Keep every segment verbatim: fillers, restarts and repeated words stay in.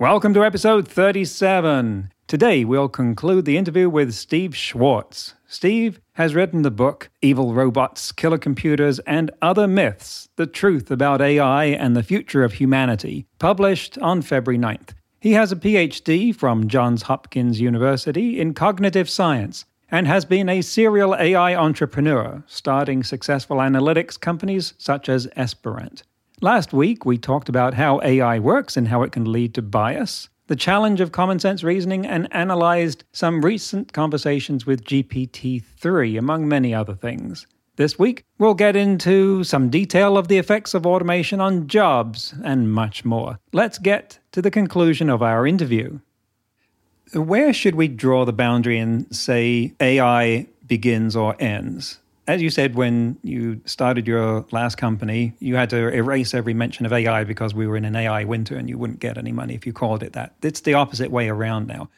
Welcome to episode thirty-seven. Today, we'll conclude the interview with Steve Schwartz. Steve has written the book, Evil Robots, Killer Computers, and Other Myths, The Truth About A I and the Future of Humanity, published on February ninth. He has a P H D from Johns Hopkins University in cognitive science and has been a serial A I entrepreneur, starting successful analytics companies such as Esperant. Last week, we talked about how A I works and how it can lead to bias, the challenge of common sense reasoning, and analyzed some recent conversations with G P T three, among many other things. This week, we'll get into some detail of the effects of automation on jobs and much more. Let's get to the conclusion of our interview. Where should we draw the boundary and say A I begins or ends? As you said, when you started your last company, you had to erase every mention of A I because we were in an A I winter and you wouldn't get any money if you called it that. It's the opposite way around now.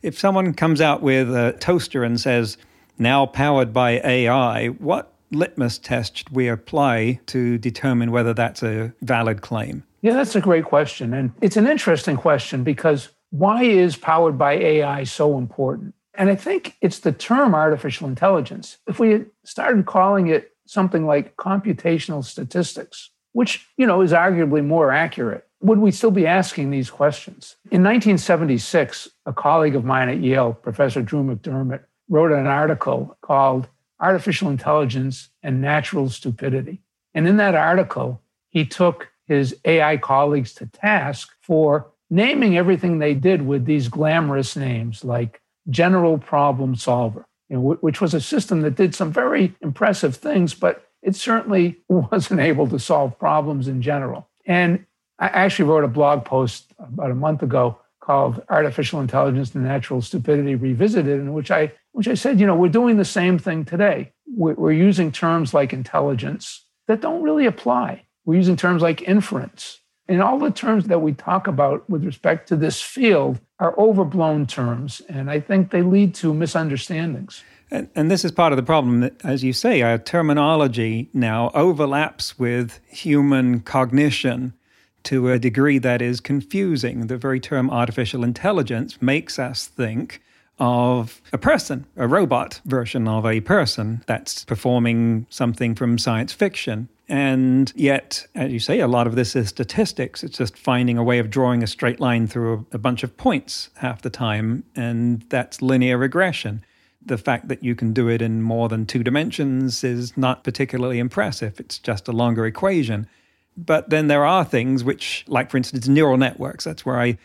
If someone comes out with a toaster and says, now powered by A I, what litmus test should we apply to determine whether that's a valid claim? Yeah, that's a great question. And it's an interesting question because why is powered by A I so important? And I think it's the term artificial intelligence. If we had started calling it something like computational statistics, which, you know, is arguably more accurate, would we still be asking these questions? In nineteen seventy-six, a colleague of mine at Yale, Professor Drew McDermott, wrote an article called Artificial Intelligence and Natural Stupidity. And in that article, he took his A I colleagues to task for naming everything they did with these glamorous names like general problem solver, you know, which was a system that did some very impressive things, but it certainly wasn't able to solve problems in general. And I actually wrote a blog post about a month ago called Artificial Intelligence and Natural Stupidity Revisited, in which I which I said, you know, we're doing the same thing today. We're, we're using terms like intelligence that don't really apply. We're using terms like inference. And all the terms that we talk about with respect to this field are overblown terms, and I think they lead to misunderstandings. And, and this is part of the problem that, as you say, our terminology now overlaps with human cognition to a degree that is confusing. The very term artificial intelligence makes us think of a person, a robot version of a person that's performing something from science fiction. And yet, as you say, a lot of this is statistics. It's just finding a way of drawing a straight line through a bunch of points half the time, and that's linear regression. The fact that you can do it in more than two dimensions is not particularly impressive. It's just a longer equation. But then there are things which, like, for instance, neural networks, that's where I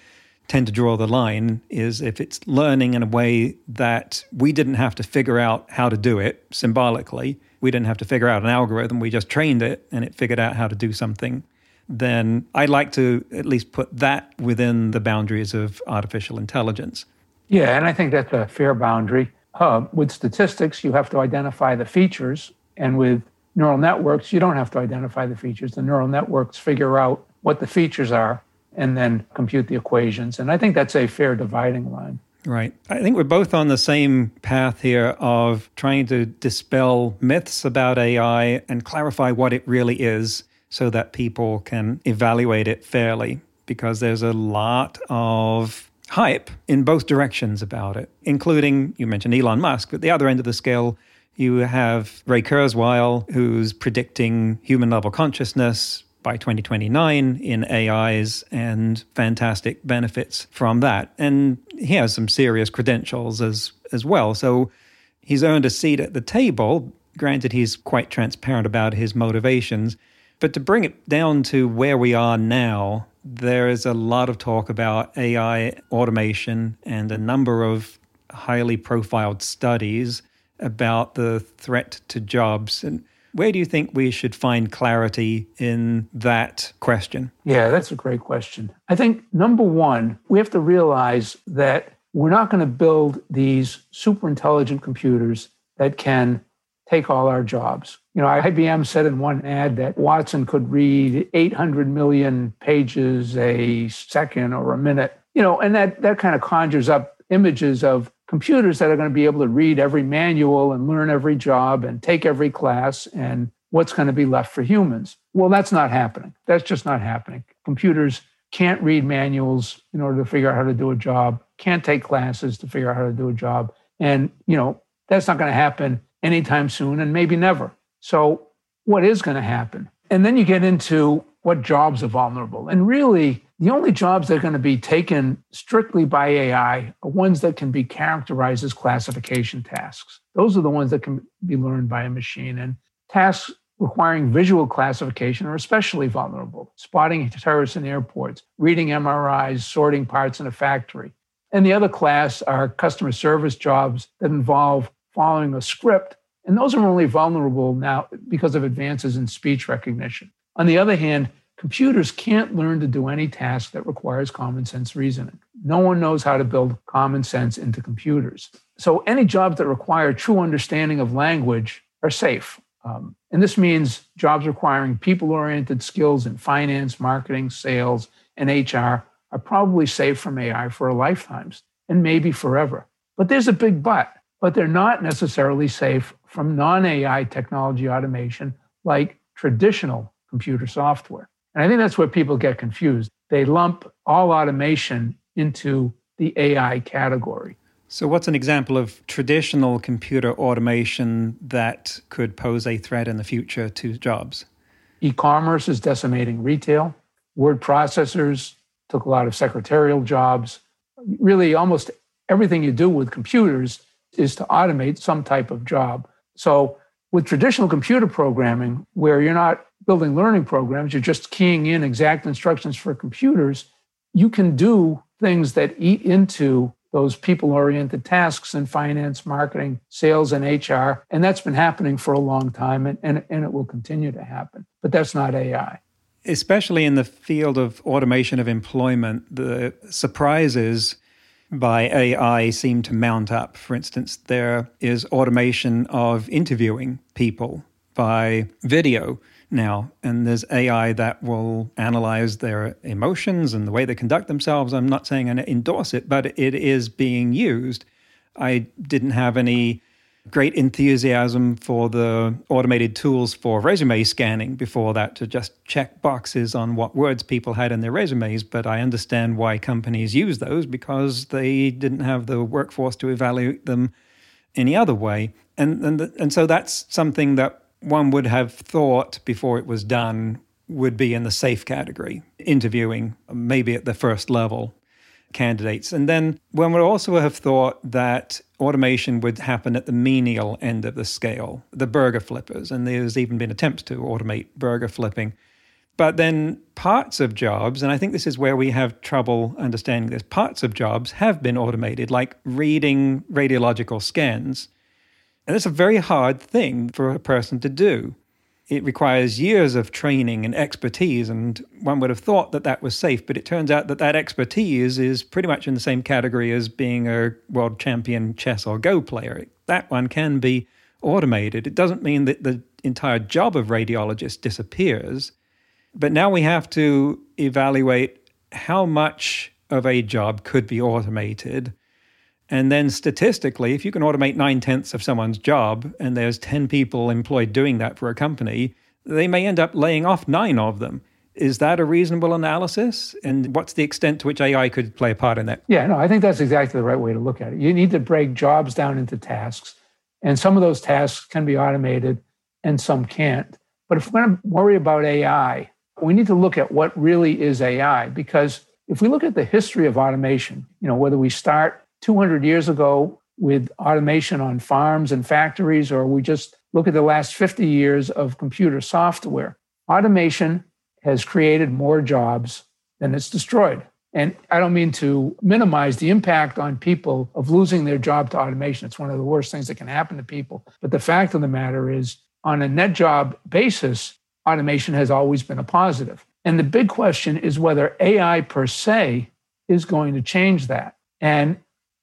tend to draw the line, is if it's learning in a way that we didn't have to figure out how to do it symbolically, we didn't have to figure out an algorithm, we just trained it and it figured out how to do something, then I'd like to at least put that within the boundaries of artificial intelligence. Yeah, and I think that's a fair boundary. Uh, with statistics, you have to identify the features, and with neural networks, you don't have to identify the features. The neural networks figure out what the features are and then compute the equations. And I think that's a fair dividing line. Right. I think we're both on the same path here of trying to dispel myths about A I and clarify what it really is so that people can evaluate it fairly, because there's a lot of hype in both directions about it, including, you mentioned Elon Musk, but the other end of the scale, you have Ray Kurzweil, who's predicting human-level consciousness by twenty twenty-nine in A Is and fantastic benefits from that. And he has some serious credentials as as well. So he's earned a seat at the table. Granted, he's quite transparent about his motivations. But to bring it down to where we are now, there is a lot of talk about A I automation and a number of highly profiled studies about the threat to jobs. And Where do you think we should find clarity in that question? Yeah, that's a great question. I think, number one, we have to realize that we're not going to build these super intelligent computers that can take all our jobs. You know, I B M said in one ad that Watson could read eight hundred million pages a second or a minute. You know, and that, that kind of conjures up images of computers that are going to be able to read every manual and learn every job and take every class and what's going to be left for humans. Well, that's not happening. That's just not happening. Computers can't read manuals in order to figure out how to do a job, can't take classes to figure out how to do a job. And, you know, that's not going to happen anytime soon and maybe never. So what is going to happen? And then you get into what jobs are vulnerable. And really, the only jobs that are going to be taken strictly by A I are ones that can be characterized as classification tasks. Those are the ones that can be learned by a machine. And tasks requiring visual classification are especially vulnerable. Spotting terrorists in airports, reading M R Is, sorting parts in a factory. And the other class are customer service jobs that involve following a script. And those are only vulnerable now because of advances in speech recognition. On the other hand, computers can't learn to do any task that requires common sense reasoning. No one knows how to build common sense into computers. So any jobs that require true understanding of language are safe. Um, and this means jobs requiring people-oriented skills in finance, marketing, sales, and H R are probably safe from A I for lifetimes and maybe forever. But there's a big but. But they're not necessarily safe from non-A I technology automation like traditional computer software. And I think that's where people get confused. They lump all automation into the A I category. So what's an example of traditional computer automation that could pose a threat in the future to jobs? E-commerce is decimating retail. Word processors took a lot of secretarial jobs. Really, almost everything you do with computers is to automate some type of job. So with traditional computer programming, where you're not building learning programs, you're just keying in exact instructions for computers, you can do things that eat into those people-oriented tasks in finance, marketing, sales, and H R. And that's been happening for a long time, and, and, and it will continue to happen. But that's not A I. Especially in the field of automation of employment, the surprises by A I seem to mount up. For instance, there is automation of interviewing people by video now, and there's A I that will analyze their emotions and the way they conduct themselves. I'm not saying I endorse it, but it is being used. I didn't have any great enthusiasm for the automated tools for resume scanning before that to just check boxes on what words people had in their resumes, but I understand why companies use those because they didn't have the workforce to evaluate them any other way. And and, the, and so that's something that one would have thought before it was done would be in the safe category, interviewing maybe at the first level candidates. And then one would also have thought that automation would happen at the menial end of the scale, the burger flippers. And there's even been attempts to automate burger flipping. But then parts of jobs, and I think this is where we have trouble understanding this, parts of jobs have been automated, like reading radiological scans. And it's a very hard thing for a person to do. It requires years of training and expertise, and one would have thought that that was safe, but it turns out that that expertise is pretty much in the same category as being a world champion chess or Go player. That one can be automated. It doesn't mean that the entire job of radiologist disappears, but now we have to evaluate how much of a job could be automated. And then statistically, if you can automate nine-tenths of someone's job and there's ten people employed doing that for a company, they may end up laying off nine of them. Is that a reasonable analysis? And what's the extent to which A I could play a part in that? Yeah, no, I think that's exactly the right way to look at it. You need to break jobs down into tasks. And some of those tasks can be automated and some can't. But if we're going to worry about A I, we need to look at what really is A I. Because if we look at the history of automation, you know, whether we start two hundred years ago with automation on farms and factories, or we just look at the last fifty years of computer software, automation has created more jobs than it's destroyed. And I don't mean to minimize the impact on people of losing their job to automation. It's one of the worst things that can happen to people. But the fact of the matter is on a net job basis, automation has always been a positive. And the big question is whether A I per se is going to change that. And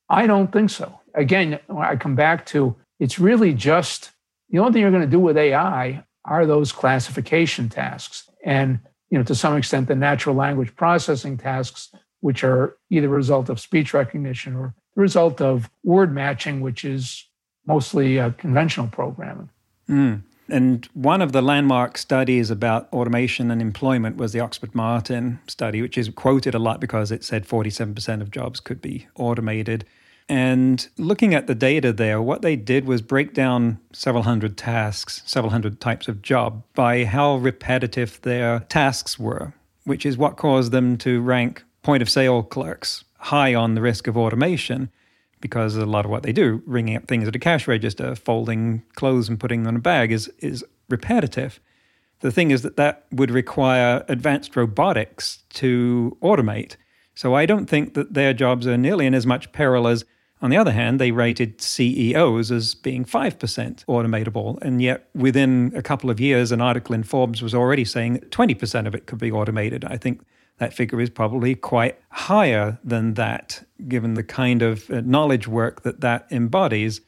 I don't think so. Again, I come back to, it's really just, the only thing you're going to do with A I are those classification tasks. And, you know, to some extent, the natural language processing tasks, which are either a result of speech recognition or the result of word matching, which is mostly uh, conventional programming. Mm. And one of the landmark studies about automation and employment was the Oxford Martin study, which is quoted a lot because it said forty-seven percent of jobs could be automated. And looking at the data there, what they did was break down several hundred tasks, several hundred types of job by how repetitive their tasks were, which is what caused them to rank point-of-sale clerks high on the risk of automation, because a lot of what they do, ringing up things at a cash register, folding clothes and putting them in a bag, is is repetitive. The thing is that that would require advanced robotics to automate. So I don't think that their jobs are nearly in as much peril as, on the other hand, they rated C E Os as being five percent automatable. And yet within a couple of years, an article in Forbes was already saying that twenty percent of it could be automated. I think that figure is probably quite higher than that, given the kind of knowledge work that that embodies.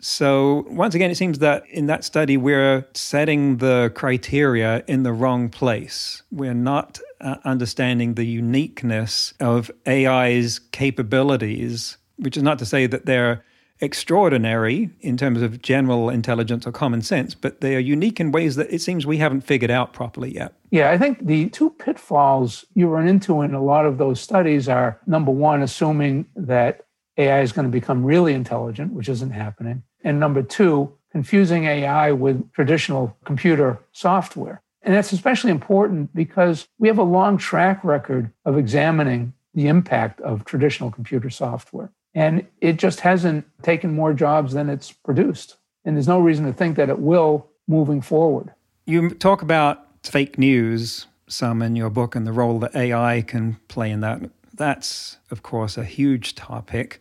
So once again, it seems that in that study, we're setting the criteria in the wrong place. We're not uh, understanding the uniqueness of A I's capabilities, which is not to say that they're extraordinary in terms of general intelligence or common sense, but they are unique in ways that it seems we haven't figured out properly yet. Yeah, I think the two pitfalls you run into in a lot of those studies are, number one, assuming that A I is going to become really intelligent, which isn't happening. And number two, confusing A I with traditional computer software. And that's especially important because we have a long track record of examining the impact of traditional computer software. And it just hasn't taken more jobs than it's produced. And there's no reason to think that it will moving forward. You talk about fake news, some in your book, and the role that A I can play in that. That's, of course, a huge topic.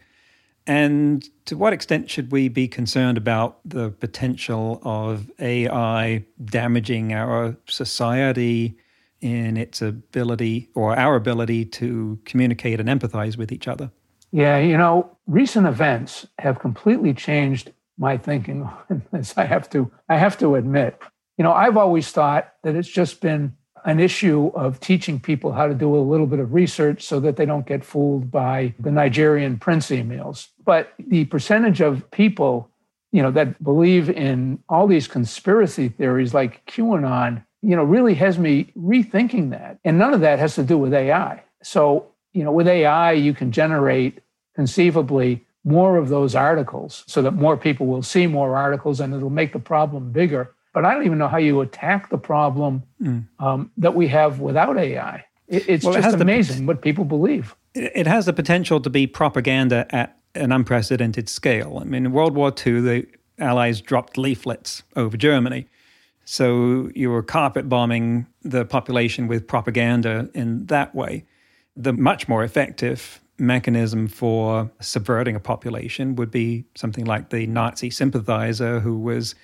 And to what extent should we be concerned about the potential of A I damaging our society in its ability, or our ability, to communicate and empathize with each other? Yeah, you know, recent events have completely changed my thinking on this, I have to, I have to admit. You know, I've always thought that it's just been an issue of teaching people how to do a little bit of research so that they don't get fooled by the Nigerian prince emails. But the percentage of people, you know, that believe in all these conspiracy theories like QAnon, you know, really has me rethinking that. And none of that has to do with A I. So, you know, with A I, you can generate conceivably more of those articles so that more people will see more articles and it'll make the problem bigger. But I don't even know how you attack the problem mm. um, that we have without A I. It, it's well, just it amazing the, what people believe. It has the potential to be propaganda at an unprecedented scale. I mean, in World War Two, the Allies dropped leaflets over Germany. So you were carpet bombing the population with propaganda in that way. The much more effective mechanism for subverting a population would be something like the Nazi sympathizer who was,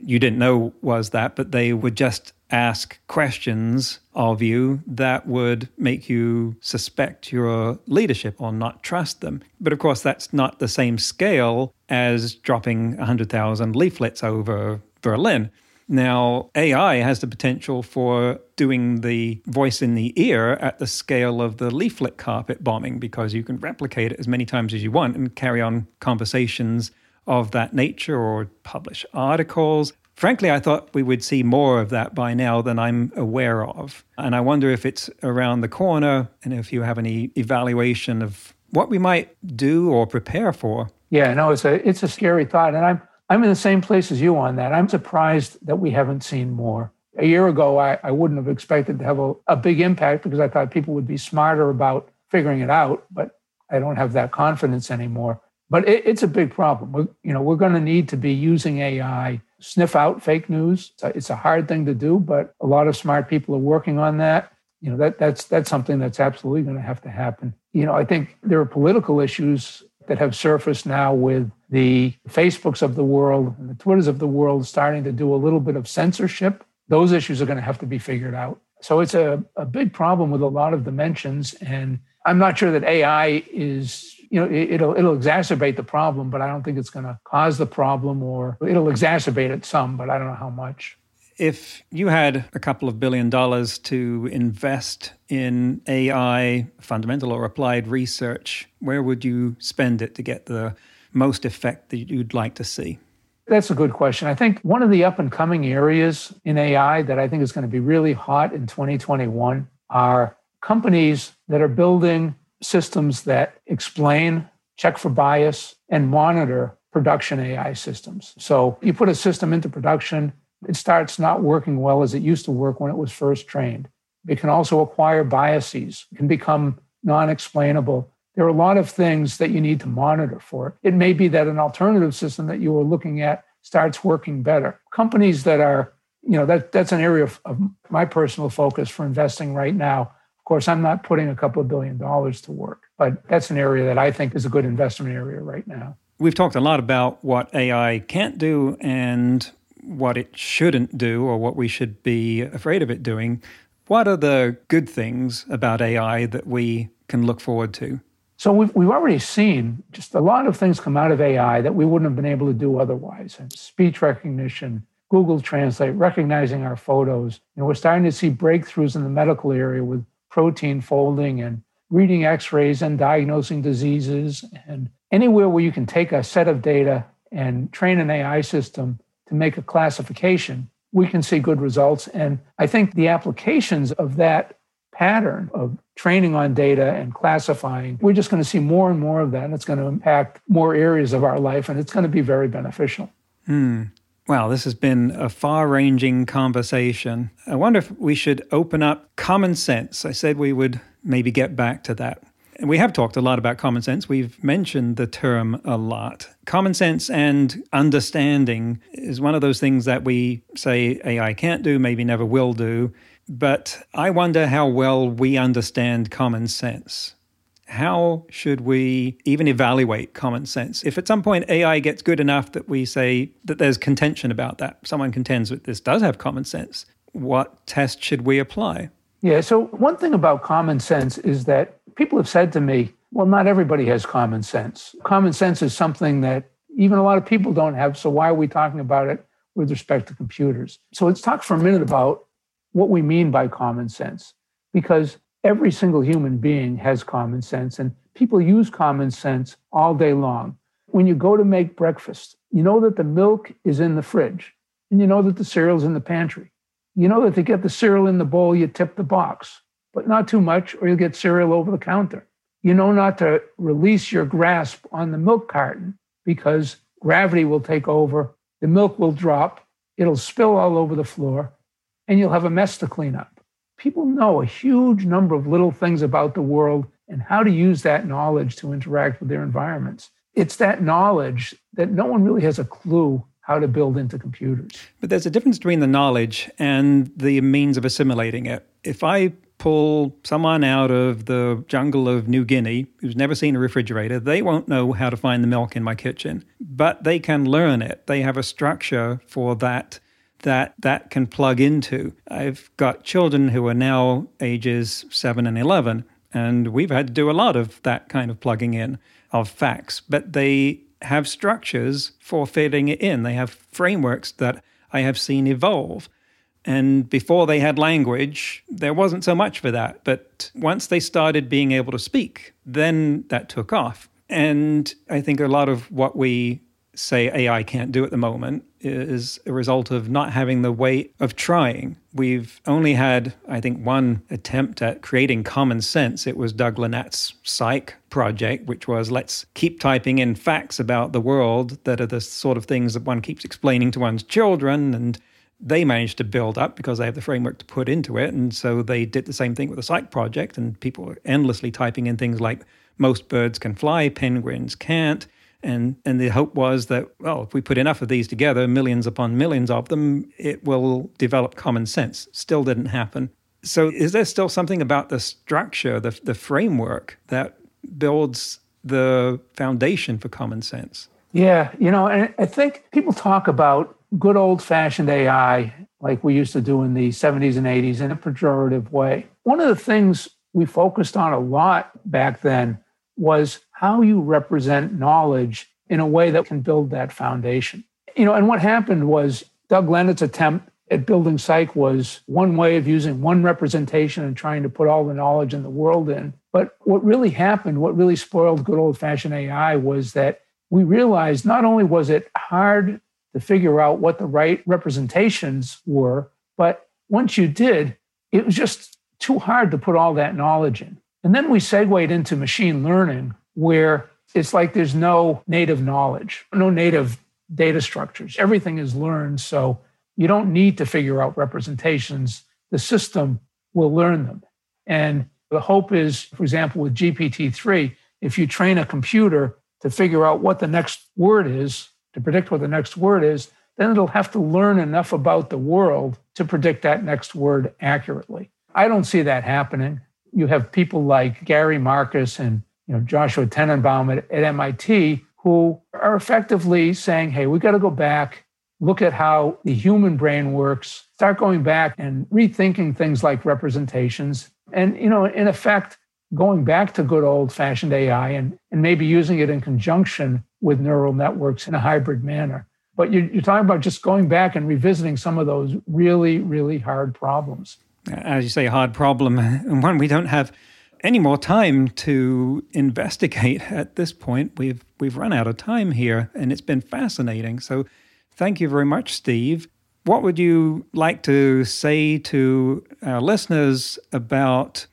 you didn't know was that, but they would just ask questions of you that would make you suspect your leadership or not trust them. But of course, that's not the same scale as dropping one hundred thousand leaflets over Berlin. Now, A I has the potential for doing the voice in the ear at the scale of the leaflet carpet bombing, because you can replicate it as many times as you want and carry on conversations of that nature or publish articles. Frankly, I thought we would see more of that by now than I'm aware of. And I wonder if it's around the corner and if you have any evaluation of what we might do or prepare for. Yeah, no, it's a it's a scary thought. And I'm I'm in the same place as you on that. I'm surprised that we haven't seen more. A year ago, I, I wouldn't have expected to have a, a big impact because I thought people would be smarter about figuring it out, but I don't have that confidence anymore. But it, it's a big problem. We're, you know, we're going to need to be using A I, sniff out fake news. It's a, it's a hard thing to do, but a lot of smart people are working on that. You know, that that's that's something that's absolutely going to have to happen. You know, I think there are political issues that have surfaced now with the Facebooks of the world and the Twitters of the world starting to do a little bit of censorship. Those issues are going to have to be figured out. So it's a, a big problem with a lot of dimensions. And I'm not sure that A I is, you know, it, it'll it'll exacerbate the problem, but I don't think it's going to cause the problem, or it'll exacerbate it some, but I don't know how much. If you had a couple of billion dollars to invest in A I, fundamental or applied research, where would you spend it to get the most effect that you'd like to see? That's a good question. I think one of the up-and-coming areas in A I that I think is going to be really hot in twenty twenty-one are companies that are building systems that explain, check for bias, and monitor production A I systems. So you put a system into production, it starts not working well as it used to work when it was first trained. It can also acquire biases, it can become non-explainable. There are a lot of things that you need to monitor for it. It may be that an alternative system that you were looking at starts working better. Companies that are, you know, that that's an area of, of my personal focus for investing right now. Of course, I'm not putting a couple of billion dollars to work, but that's an area that I think is a good investment area right now. We've talked a lot about what A I can't do and what it shouldn't do, or what we should be afraid of it doing. What are the good things about A I that we can look forward to? So we've, we've already seen just a lot of things come out of A I that we wouldn't have been able to do otherwise. And speech recognition, Google Translate, recognizing our photos. You know, we're starting to see breakthroughs in the medical area with protein folding and reading x-rays and diagnosing diseases. And anywhere where you can take a set of data and train an A I system to make a classification, we can see good results. And I think the applications of that pattern of training on data and classifying, we're just going to see more and more of that, and it's going to impact more areas of our life, and it's going to be very beneficial. Hmm. Wow, this has been a far-ranging conversation. I wonder if we should open up common sense. I said we would maybe get back to that. And we have talked a lot about common sense. We've mentioned the term a lot. Common sense and understanding is one of those things that we say A I can't do, maybe never will do. But I wonder how well we understand common sense. How should we even evaluate common sense? If at some point A I gets good enough that we say that there's contention about that, someone contends that this does have common sense, what test should we apply? Yeah, so one thing about common sense is that people have said to me, well, not everybody has common sense. Common sense is something that even a lot of people don't have, so why are we talking about it with respect to computers? So let's talk for a minute about what we mean by common sense, because every single human being has common sense, and people use common sense all day long. When you go to make breakfast, you know that the milk is in the fridge, and you know that the cereal's in the pantry. You know that to get the cereal in the bowl, you tip the box, but not too much, or you'll get cereal over the counter. You know not to release your grasp on the milk carton, because gravity will take over, the milk will drop, it'll spill all over the floor, and you'll have a mess to clean up. People know a huge number of little things about the world and how to use that knowledge to interact with their environments. It's that knowledge that no one really has a clue how to build into computers. But there's a difference between the knowledge and the means of assimilating it. If I pull someone out of the jungle of New Guinea who's never seen a refrigerator, they won't know how to find the milk in my kitchen, but they can learn it. They have a structure for that that that can plug into. I've got children who are now ages seven and eleven, and we've had to do a lot of that kind of plugging in of facts, but they have structures for fitting it in. They have frameworks that I have seen evolve. And before they had language, there wasn't so much for that. But once they started being able to speak, then that took off. And I think a lot of what we say A I can't do at the moment is a result of not having the way of trying. We've only had, I think, one attempt at creating common sense. It was Doug Linnat's Cyc project, which was let's keep typing in facts about the world that are the sort of things that one keeps explaining to one's children. And they managed to build up because they have the framework to put into it. And so they did the same thing with the Cyc project. And people were endlessly typing in things like most birds can fly, penguins can't. And and the hope was that, well, if we put enough of these together, millions upon millions of them, it will develop common sense. Still didn't happen. So is there still something about the structure, the the framework that builds the foundation for common sense. Yeah, you know, and I think people talk about good old-fashioned A I like we used to do in the seventies and eighties in a pejorative way. One of the things we focused on a lot back then was how you represent knowledge in a way that can build that foundation. You know, and what happened was Doug Lennett's attempt at building Cyc was one way of using one representation and trying to put all the knowledge in the world in. But what really happened, what really spoiled good old-fashioned A I was that we realized not only was it hard to figure out what the right representations were, but once you did, it was just too hard to put all that knowledge in. And then we segued into machine learning, where it's like there's no native knowledge, no native data structures. Everything is learned, so you don't need to figure out representations. The system will learn them. And the hope is, for example, with G P T three, if you train a computer to figure out what the next word is, to predict what the next word is, then it'll have to learn enough about the world to predict that next word accurately. I don't see that happening. You have people like Gary Marcus and you know Joshua Tenenbaum at, at M I T who are effectively saying, hey, we got to go back, look at how the human brain works, start going back and rethinking things like representations. And, you know, in effect, going back to good old-fashioned A I and, and maybe using it in conjunction with neural networks in a hybrid manner. But you're, you're talking about just going back and revisiting some of those really, really hard problems. As you say, a hard problem, and one we don't have any more time to investigate at this point. We've, we've run out of time here, and it's been fascinating. So thank you very much, Steve. What would you like to say to our listeners about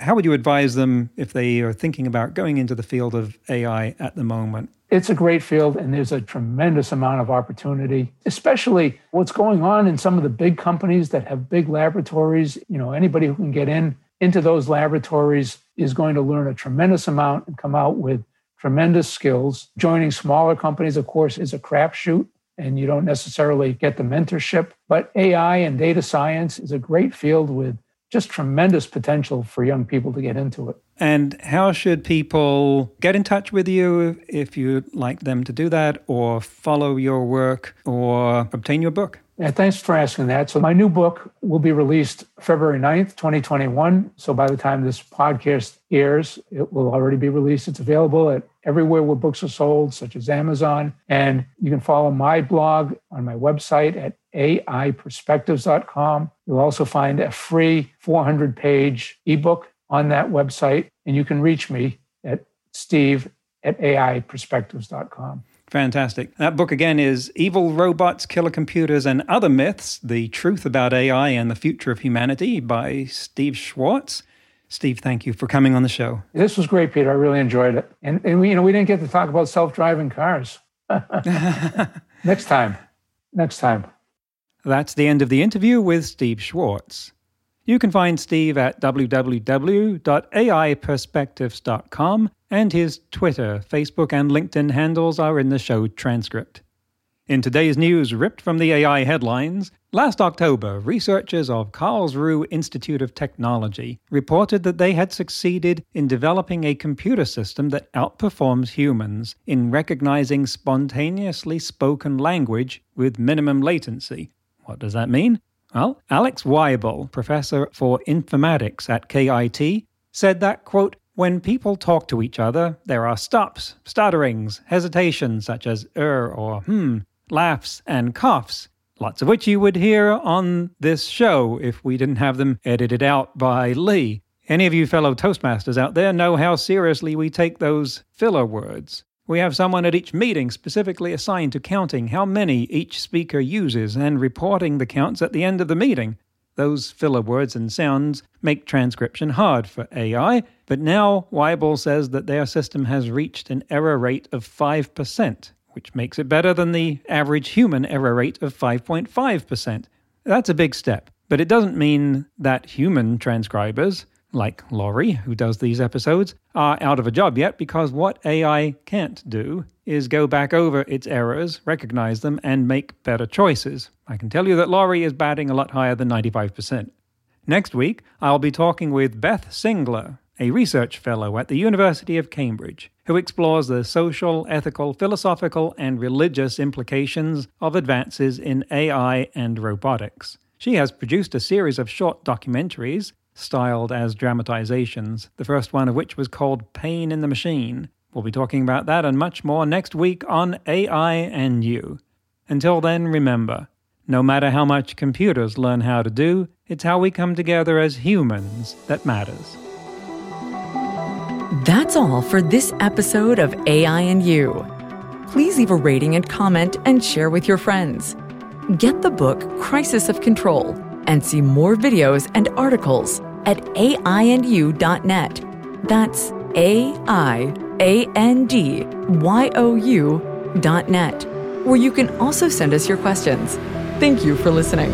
how would you advise them if they are thinking about going into the field of A I at the moment? It's a great field, and there's a tremendous amount of opportunity, especially what's going on in some of the big companies that have big laboratories. You know, anybody who can get in into those laboratories is going to learn a tremendous amount and come out with tremendous skills. Joining smaller companies, of course, is a crapshoot, and you don't necessarily get the mentorship. But A I and data science is a great field with just tremendous potential for young people to get into it. And how should people get in touch with you if you'd like them to do that, or follow your work, or obtain your book? Yeah, thanks for asking that. So my new book will be released February ninth, twenty twenty-one. So by the time this podcast airs, it will already be released. It's available at everywhere where books are sold, such as Amazon. And you can follow my blog on my website at A I perspectives dot com. You'll also find a free four hundred page ebook on that website. And you can reach me at steve at A I perspectives dot com. Fantastic. That book again is Evil Robots, Killer Computers, and Other Myths, The Truth About A I and the Future of Humanity by Steve Schwartz. Steve, thank you for coming on the show. This was great, Peter. I really enjoyed it. And, and we, you know, we didn't get to talk about self-driving cars. Next time. Next time. That's the end of the interview with Steve Schwartz. You can find Steve at w w w dot A I perspectives dot com, and his Twitter, Facebook, and LinkedIn handles are in the show transcript. In today's news ripped from the A I headlines, last October, researchers of Karlsruhe Institute of Technology reported that they had succeeded in developing a computer system that outperforms humans in recognizing spontaneously spoken language with minimum latency. What does that mean? Well, Alex Weibel, professor for informatics at K I T, said that, quote, when people talk to each other, there are stops, stutterings, hesitations such as er or hmm, laughs and coughs, lots of which you would hear on this show if we didn't have them edited out by Lee. Any of you fellow Toastmasters out there know how seriously we take those filler words. We have someone at each meeting specifically assigned to counting how many each speaker uses and reporting the counts at the end of the meeting. Those filler words and sounds make transcription hard for A I, but now Weibel says that their system has reached an error rate of five percent, which makes it better than the average human error rate of five point five percent. That's a big step, but it doesn't mean that human transcribers, like Laurie, who does these episodes, are out of a job yet, because what A I can't do is go back over its errors, recognize them, and make better choices. I can tell you that Laurie is batting a lot higher than ninety-five percent. Next week, I'll be talking with Beth Singler, a research fellow at the University of Cambridge, who explores the social, ethical, philosophical, and religious implications of advances in A I and robotics. She has produced a series of short documentaries, styled as dramatizations, the first one of which was called Pain in the Machine. We'll be talking about that and much more next week on A I and You. Until then, remember, no matter how much computers learn how to do, it's how we come together as humans that matters. That's all for this episode of A I and You. Please leave a rating and comment and share with your friends. Get the book Crisis of Control and see more videos and articles at A I and you dot net. That's A I A N D Y O U dot net, where you can also send us your questions. Thank you for listening.